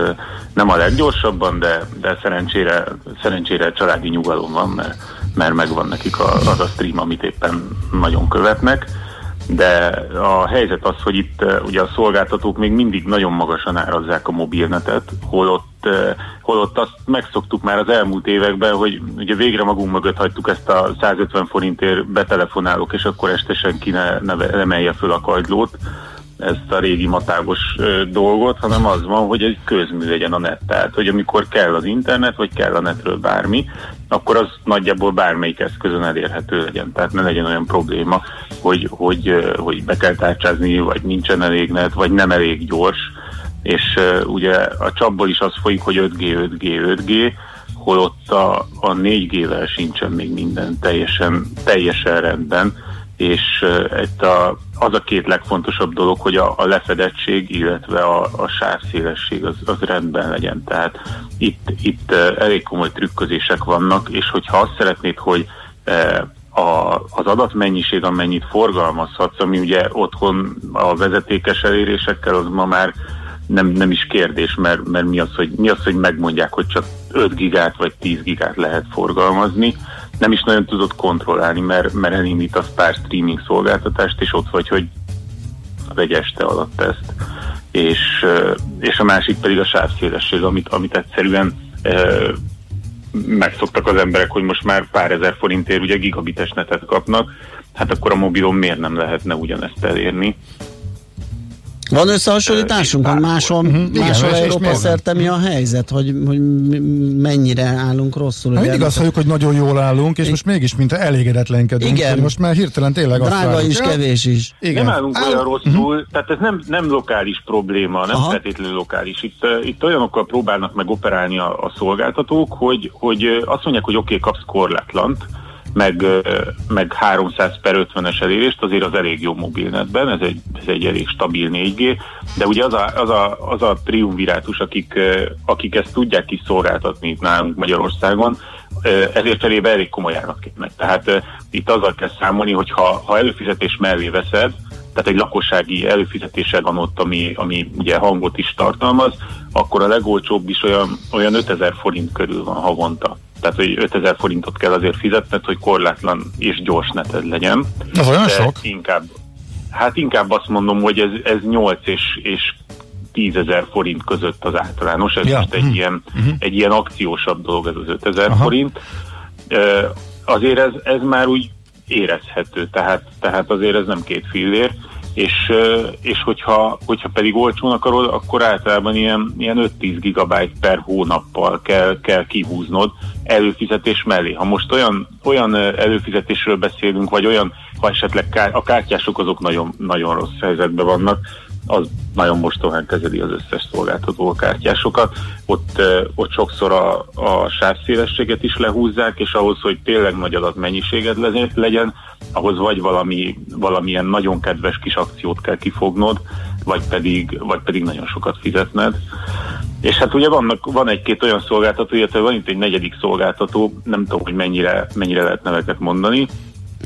nem a leggyorsabban, de, de szerencsére, szerencsére családi nyugalom van, mert, mert megvan nekik az, az a stream, amit éppen nagyon követnek, de a helyzet az, hogy itt ugye a szolgáltatók még mindig nagyon magasan árazzák a mobilnetet, holott, holott azt megszoktuk már az elmúlt években, hogy ugye végre magunk mögött hagytuk ezt a száz ötven forintért betelefonálok, és akkor este senki ne, ne emelje föl a kagylót, ezt a régi matágos dolgot, hanem az van, hogy egy közmű legyen a net. Tehát, hogy amikor kell az internet, vagy kell a netről bármi, akkor az nagyjából bármelyik eszközön elérhető legyen. Tehát ne legyen olyan probléma, hogy, hogy, hogy be kell tárcsázni, vagy nincsen elég net, vagy nem elég gyors. És uh, ugye a csapból is az folyik, hogy öt G, öt G, öt G, holott a, a négy G-vel sincsen még minden teljesen, teljesen rendben. És a, az a két legfontosabb dolog, hogy a, a lefedettség, illetve a, a sávszélesség az, az rendben legyen. Tehát itt, itt elég komoly trükközések vannak, és hogyha azt szeretnéd, hogy a, az adatmennyiség, amennyit forgalmazhatsz, ami ugye otthon a vezetékes elérésekkel, az ma már nem, nem is kérdés, mert, mert mi az, hogy, mi az, hogy megmondják, hogy csak öt gigát vagy tíz gigát lehet forgalmazni, nem is nagyon tudod kontrollálni, mert, mert elindítasz pár streaming szolgáltatást, és ott vagy, hogy egy este alatt ezt. És, és a másik pedig a sávszélesség, amit, amit egyszerűen e, megszoktak az emberek, hogy most már pár ezer forintért ugye gigabites netet kapnak, hát akkor a mobilon miért nem lehetne ugyanezt elérni? Van összehasonlításunk, hogy máshol, uh-huh. máshol Európa szerte mi a helyzet, hogy, hogy mennyire állunk rosszul. Na, mindig azt halljuk, hogy nagyon jól állunk, és I- most mégis mintha elégedetlenkedünk. Igen. Most már hirtelen tényleg azt drága is, kevés is. Igen. Nem állunk Áll... olyan rosszul, uh-huh. tehát ez nem, nem lokális probléma, nem Aha. feltétlenül lokális. Itt, uh, itt olyanokkal próbálnak meg operálni a, a szolgáltatók, hogy, hogy uh, azt mondják, hogy oké, okay, kapsz korlátlant, meg, meg háromszáz per ötvenes elérést, azért az elég jó mobilnetben, ez egy, ez egy elég stabil négy G, de ugye az a, az a, az a triumvirátus, akik, akik ezt tudják kiszolgáltatni itt nálunk Magyarországon, ezért felébe elég komoly árat képnek. Tehát itt azzal kell számolni, hogy ha, ha előfizetés mellé veszed, tehát egy lakossági előfizetése van ott, ami, ami ugye hangot is tartalmaz, akkor a legolcsóbb is olyan, olyan ötezer forint körül van havonta. Tehát, hogy ötezer forintot kell azért fizetned, hogy korlátlan és gyors neted legyen. Ez olyan sok? Inkább, hát inkább azt mondom, hogy ez, ez nyolc és, és tízezer forint között az általános, ez ja. most egy, mm. ilyen, mm-hmm. egy ilyen akciósabb dolog ez az ötezer forint. E, azért ez, ez már úgy érezhető, tehát, tehát azért ez nem két fillér, és, és hogyha, hogyha pedig olcsón akarod, akkor általában ilyen, ilyen öt-tíz gigabyte per hónappal kell, kell kihúznod előfizetés mellé. Ha most olyan, olyan előfizetésről beszélünk, vagy olyan, ha esetleg kár, a kártyások azok nagyon, nagyon rossz helyzetben vannak, az nagyon mostohán kezeli az összes szolgáltató kártyásokat. Ott, ott sokszor a, a sávszélességet is lehúzzák, és ahhoz, hogy tényleg nagy adatmennyiséged legyen, ahhoz vagy valami, valamilyen nagyon kedves kis akciót kell kifognod, vagy pedig, vagy pedig nagyon sokat fizetned. És hát ugye vannak, van egy-két olyan szolgáltató, illetve van itt egy negyedik szolgáltató, nem tudom, hogy mennyire, mennyire lehet neveket mondani,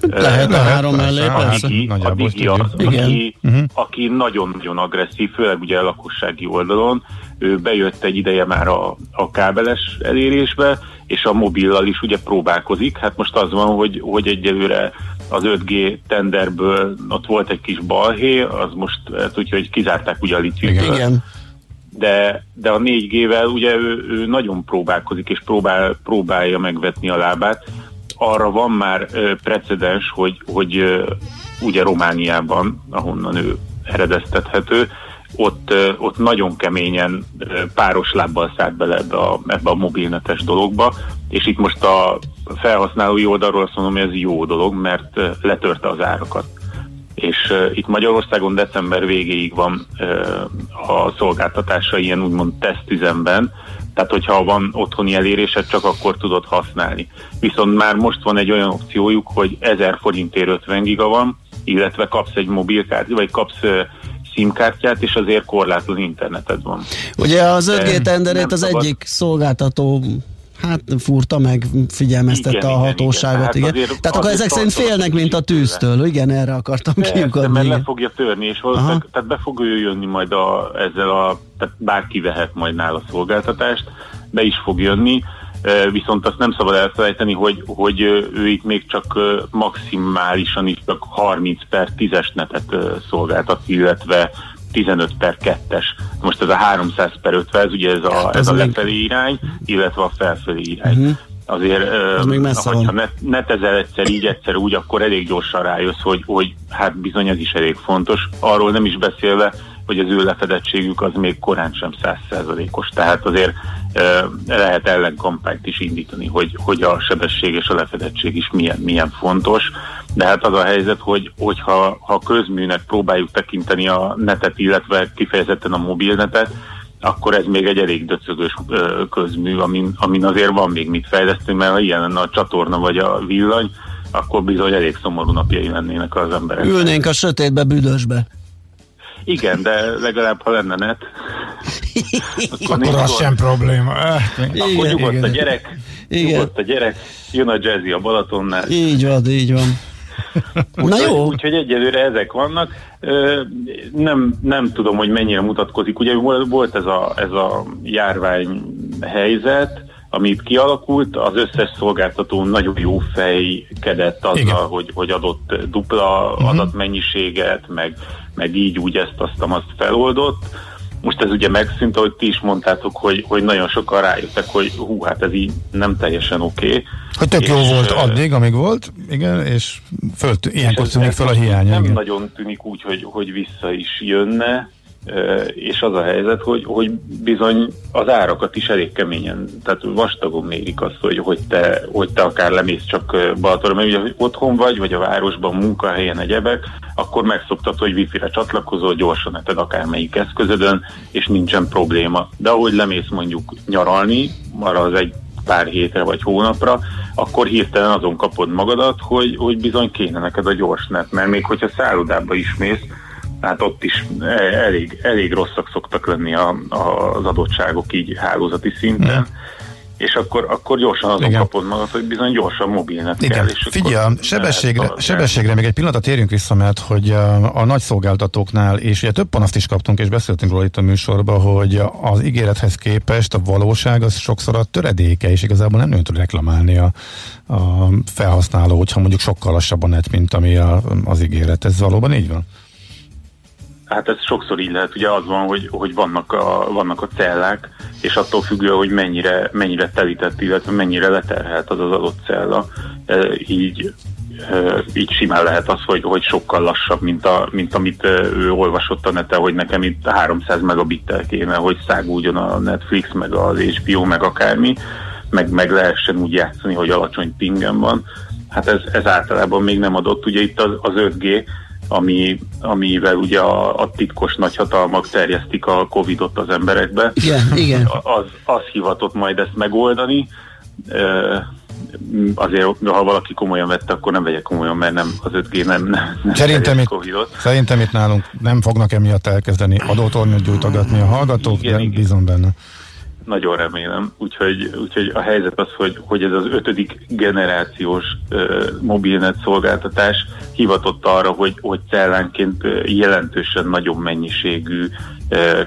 Lehet a három mellé, persze. A Digi az, aki, aki nagyon-nagyon agresszív, főleg ugye a lakossági oldalon, ő bejött egy ideje már a, a kábeles elérésbe, és a mobillal is ugye próbálkozik. Hát most az van, hogy, hogy egyelőre az öt G tenderből ott volt egy kis balhé, az most hát úgy, hogy kizárták ugye a licitből. Igen. De, de a négy G-vel ugye ő, ő nagyon próbálkozik, és próbál, próbálja megvetni a lábát. Arra van már ö, precedens, hogy, hogy ö, ugye Romániában, ahonnan ő eredeztethető, ott, ö, ott nagyon keményen ö, páros lábbal szállt bele ebbe a, ebbe a mobilnetes dologba, és itt most a felhasználói oldalról azt mondom, hogy ez jó dolog, mert ö, letörte az árakat. És ö, itt Magyarországon december végéig van ö, a szolgáltatása ilyen úgymond tesztüzemben, tehát hogyha van otthoni elérésed, csak akkor tudod használni. Viszont már most van egy olyan opciójuk, hogy ezer forintért ötven giga van, illetve kapsz egy mobilkártyát, vagy kapsz simkártyát, és azért korlátlan interneted van. Ugye az öt G tenderét az szabad. Egyik szolgáltató hát furta meg, figyelmeztette igen, a hatóságot. Igen, igen. Igen. Hát azért, tehát akkor ezek szerint félnek, mint a tűztől. Igen, erre akartam kiukadni. Mert igen. Le fogja törni, és tehát be fog ő jönni majd a, ezzel a, tehát bárki vehet majd nála szolgáltatást, be is fog jönni, viszont azt nem szabad elfelejteni, hogy, hogy ő itt még csak maximálisan is csak harminc per tízes netet szolgáltat, illetve tizenöt per kettes. Most ez a háromszáz per ötven, ez ugye ez a, ez a lefelé irány, illetve a felfelé irány. Uh-huh. Azért, az uh, ha net, netezel egyszer így, egyszer úgy, akkor elég gyorsan rájössz, hogy, hogy hát bizony ez is elég fontos. Arról nem is beszélve, hogy az ő lefedettségük az még korán sem száz százalékos. Tehát azért uh, lehet ellenkampányt is indítani, hogy, hogy a sebesség és a lefedettség is milyen, milyen fontos. De hát az a helyzet, hogy hogyha, ha közműnek próbáljuk tekinteni a netet, illetve kifejezetten a mobilnetet, akkor ez még egy elég döcögös közmű, amin, amin azért van még mit fejleszteni, mert ha ilyen lenne a csatorna vagy a villany, akkor bizony elég szomorú napjai lennének az emberek. Ülnénk a sötétbe, büdösbe. Igen, de legalább, ha lenne net, akkor, akkor az sem probléma. Igen, akkor nyugodt igen. a gyerek, igen. nyugodt a gyerek, jön a jazzy a Balatonnál. Így van, így van. Úgyhogy úgy, egyelőre ezek vannak. Nem, nem tudom, hogy mennyire mutatkozik. Ugye volt ez a, ez a járvány helyzet, amit kialakult, az összes szolgáltató nagyon jó fejkedett azzal, hogy, hogy adott dupla uh-huh. adatmennyiséget, meg, meg így úgy ezt aztam azt feloldott. Most ez ugye megszűnt, ahogy ti is mondtátok, hogy, hogy nagyon sokan rájöttek, hogy hú, hát ez így nem teljesen oké. Okay. Hogy tök és, jó volt addig, amíg volt, igen, és föl, ilyenkor tűnik fel a hiány. Nem igen. nagyon tűnik úgy, hogy, hogy vissza is jönne, és az a helyzet, hogy, hogy bizony az árakat is elég keményen, tehát vastagon mérik azt, hogy, hogy, te, hogy te akár lemész csak Balatonra, mert ugye hogy otthon vagy, vagy a városban, munkahelyen, egyebek, akkor megszoktad, hogy wifi-re csatlakozol, gyorsan eted akármelyik eszközödön, és nincsen probléma. De ahogy lemész mondjuk nyaralni, arra az egy pár hétre vagy hónapra, akkor hirtelen azon kapod magadat, hogy, hogy bizony kéne neked a gyorsnet, mert még hogyha szállodába is mész, hát ott is elég, elég rosszak szoktak lenni a, a, az adottságok így hálózati szinten, mm. és akkor, akkor gyorsan azon igen. kapod magad, hogy bizony gyorsan mobilnet igen. kell. És figyelj, sebességre, sebességre még egy pillanat térjünk vissza, mert hogy a, a nagy szolgáltatóknál, és ugye több panaszt is kaptunk, és beszéltünk róla itt a műsorban, hogy az ígérethez képest a valóság az sokszor a töredéke, és igazából nem nagyon tud reklamálni a, a felhasználó, hogyha mondjuk sokkal lassabban net, mint ami a, az ígéret. Ez valóban így van? Hát ez sokszor így lehet, ugye az van, hogy, hogy vannak, a, vannak a cellák, és attól függően, hogy mennyire, mennyire telített, illetve mennyire leterhelt az az adott cella, így, így simán lehet az, hogy, hogy sokkal lassabb, mint, a, mint amit ő olvasott a neten, hogy nekem itt háromszáz megabittel kéne, hogy száguljon a Netflix, meg az há bé o, meg akármi, meg, meg lehessen úgy játszani, hogy alacsony pingen van. Hát ez, ez általában még nem adott, ugye itt az, az öt G, Ami, amivel ugye a, a titkos nagyhatalmak terjesztik a Covidot az emberekbe. Igen, igen. Az, az hivatott majd ezt megoldani. Azért, ha valaki komolyan vette, akkor nem vegye komolyan, mert nem, az öt G nem, nem szerintem, itt, szerintem itt nálunk nem fognak emiatt elkezdeni adótornyot gyújtogatni a hallgatók, igen, de igen. Bízom benne. Nagyon remélem. Úgyhogy, úgyhogy a helyzet az, hogy, hogy ez az ötödik generációs uh, mobilnet szolgáltatás hivatott arra, hogy, hogy cellánként jelentősen nagyobb mennyiségű uh,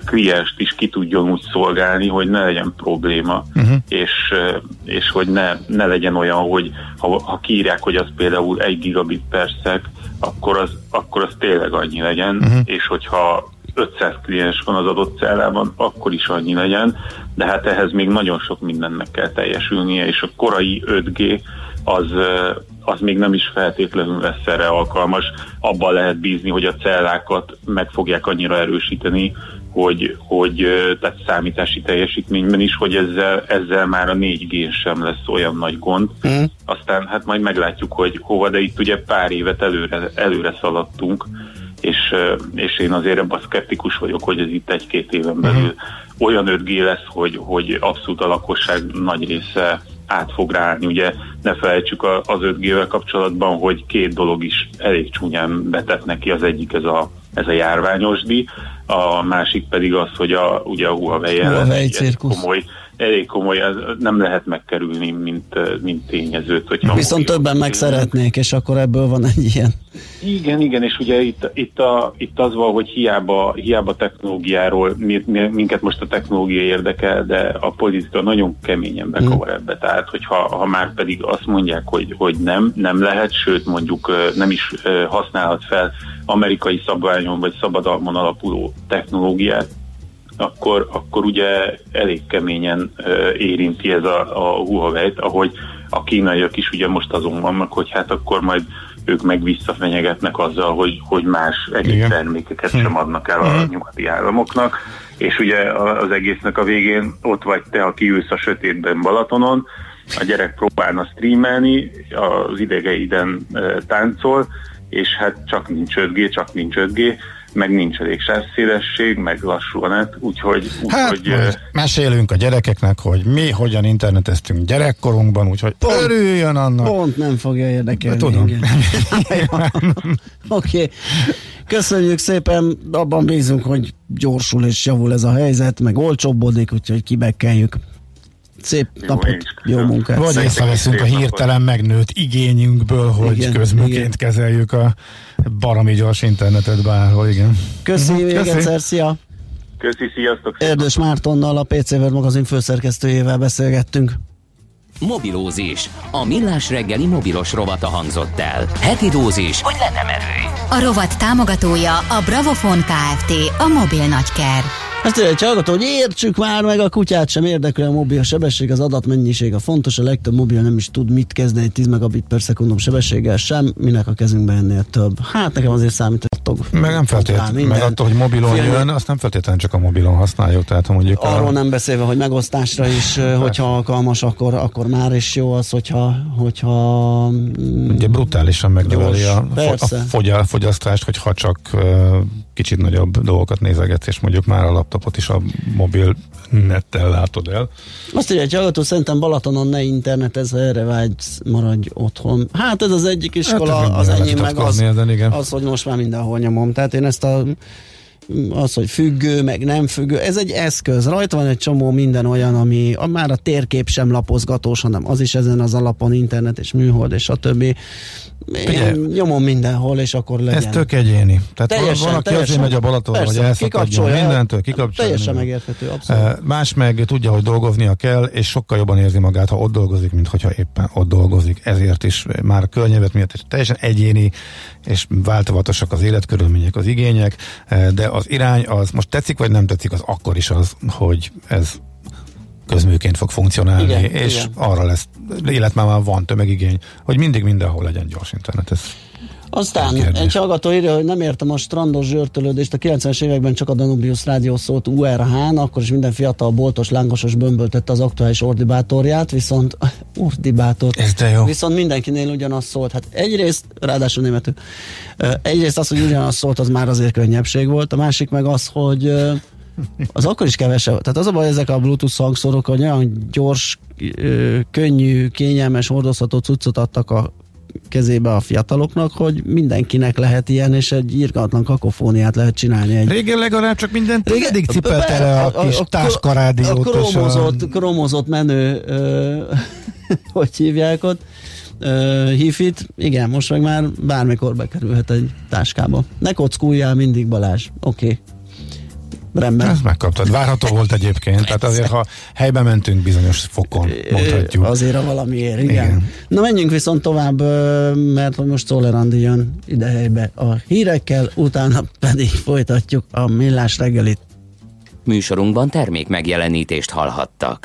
klienst is ki tudjon úgy szolgálni, hogy ne legyen probléma, uh-huh. és, uh, és hogy ne, ne legyen olyan, hogy ha, ha kiírják, hogy az például egy gigabit per szek, akkor az, akkor az tényleg annyi legyen, uh-huh. és hogyha ötszáz kliens van az adott cellában, akkor is annyi legyen, de hát ehhez még nagyon sok mindennek kell teljesülnie, és a korai öt G az, az még nem is feltétlenül lesz erre alkalmas. Abban lehet bízni, hogy a cellákat meg fogják annyira erősíteni, hogy, hogy tehát számítási teljesítményben is, hogy ezzel, ezzel már a négy G sem lesz olyan nagy gond. Mm. Aztán hát majd meglátjuk, hogy hova, de itt ugye pár évet előre, előre szaladtunk, És, és én azért ebben szkeptikus vagyok, hogy ez itt egy-két éven belül uh-huh. olyan öt G lesz, hogy, hogy abszolút a lakosság nagy része át fog ráállni. Ugye ne felejtsük az öt G-vel kapcsolatban, hogy két dolog is elég csúnyán betett neki. Az egyik ez a, ez a járványos díj, a másik pedig az, hogy a, ugye a Huawei elég komoly, elég komoly, nem lehet megkerülni, mint, mint tényezőt. Hogyha viszont többen meg szeretnék, és akkor ebből van egy ilyen. Igen, igen, és ugye itt, itt, a, itt az van, hogy hiába, hiába technológiáról, minket most a technológia érdekel, de a politika nagyon keményen bekavar hmm. ebbe. Tehát, hogyha ha már pedig azt mondják, hogy, hogy nem, nem lehet, sőt mondjuk nem is használhat fel amerikai szabványon vagy szabadalmon alapuló technológiát, akkor, akkor ugye elég keményen uh, érinti ez a, a Huawei-t, ahogy a kínaiak is ugye most azon vannak, hogy hát akkor majd ők meg visszafenyegetnek azzal, hogy, hogy más egyéb termékeket igen. sem adnak el a nyugati államoknak, és ugye az egésznek a végén ott vagy te, aki ülsz a sötétben Balatonon, a gyerek próbálna streamelni, az idegeiden uh, táncol, és hát csak nincs öt G, csak nincs öt G, meg nincs elég sávszélesség, meg lassú a net, úgyhogy... Úgy, hát, hogy, mesélünk a gyerekeknek, hogy mi hogyan interneteztünk gyerekkorunkban, úgyhogy pont, örüljön annak. Pont nem fogja érdekelni. Tudom. Oké. Köszönjük szépen, abban bízunk, hogy gyorsul és javul ez a helyzet, meg olcsóbbodik, úgyhogy kibekkeljük. Szép jó, napot, jó munkát. Vagy észreveszünk a hirtelen megnőtt igényünkből, hogy igen, közműként igen. kezeljük a baromi gyors internetet bárhol, igen. Köszi, uh-huh. még egyszer, szia! Köszi, sziasztok! Erdős Mártonnal, a pé cé World magazin főszerkesztőjével beszélgettünk. Mobilózis. A millás reggeli mobilos rovata hangzott el. Heti dózis, hogy lenne merő. A rovat támogatója a Bravofon Kft. A mobil nagyker. Ezt írja egy hallgató, hogy értsük már meg, a kutyát sem érdekli a mobil sebesség, az adatmennyiség a fontos, a legtöbb mobil nem is tud mit kezdeni tíz megabit per szekundum sebességgel sem, minek a kezünkben ennél több. Hát nekem azért számít, meg nem feltétlenül, meg attól, hogy mobilon Félmű. jön, azt nem feltétlenül csak a mobilon használjuk, tehát mondjuk arról a... nem beszélve, hogy megosztásra is, hogyha alkalmas, akkor, akkor már is jó az, hogyha... hogyha ugye brutálisan megnöveli a, a fogyasztást, hogyha csak kicsit nagyobb dolgokat nézegetsz, és mondjuk már a laptopot is a mobil nettel látod el. Azt írja, hogy hallgató, szerintem Balatonon ne internetezz, ha erre vágysz, maradj otthon. Hát ez az egyik iskola, hát az enyém meg az, ezen, az, hogy most már mindenhol nyomom. Tehát én ezt a az, hogy függő, meg nem függő, ez egy eszköz, rajta van egy csomó minden olyan, ami a, már a térkép sem lapozgatós, hanem az is ezen az alapon internet és műhold és a többi. Nyomom mindenhol, és akkor legyen. Ez tök egyéni. Tehát teljesen, valaki teljesen, azért megy a Balatonra, hogy elszakadjon mindentől, kikapcsolja. Teljesen megérthető, abszolút. Más meg tudja, hogy dolgoznia kell, és sokkal jobban érzi magát, ha ott dolgozik, mint hogyha éppen ott dolgozik. Ezért is már környezet miatt teljesen egyéni és változatosak az életkörülmények, az igények, de az irány, az most tetszik vagy nem tetszik, az akkor is az, hogy ez közműként fog funkcionálni, igen, és igen. arra lesz, illetve már van tömegigény, hogy mindig mindenhol legyen gyors internet. Ez aztán egy hallgató írja, hogy nem értem a strandos zsörtölődést, a kilencvenes években csak a Danubiusz rádió szólt U R H-n, akkor is minden fiatal boltos, lángosos bömböltette az aktuális ordibátorját, viszont ordibátort, ez de jó. viszont mindenkinél ugyanaz szólt. Hát egyrészt, ráadásul németül, egyrészt az, hogy ugyanaz szólt, az már azért könnyebbség volt, a másik meg az, hogy az akkor is kevesebb. Tehát az a baj ezek a Bluetooth hangszorok, hogy olyan gyors, könnyű, kényelmes, hordozható cuccot adtak a kezébe a fiataloknak, hogy mindenkinek lehet ilyen, és egy irgatlan kakofóniát lehet csinálni. Egy... Régen legalább csak mindent eddig cipelt el a, a, a kis táskarádiót. A kromozott, a... kromozott menő ö, hogy hívják ott? Uh, hifit, igen, most meg már bármikor bekerülhet egy táskába. Ne kockuljál mindig, Balázs. Oké. Okay. Rendben. Ezt megkaptad. Várható volt egyébként. Tehát azért, ha helybe mentünk, bizonyos fokon mondhatjuk. Azért a valamiért, igen. igen. Na menjünk viszont tovább, mert most Czoller Andi jön ide helybe a hírekkel, utána pedig folytatjuk a Millás reggelit. Műsorunkban termék megjelenítést hallhattak.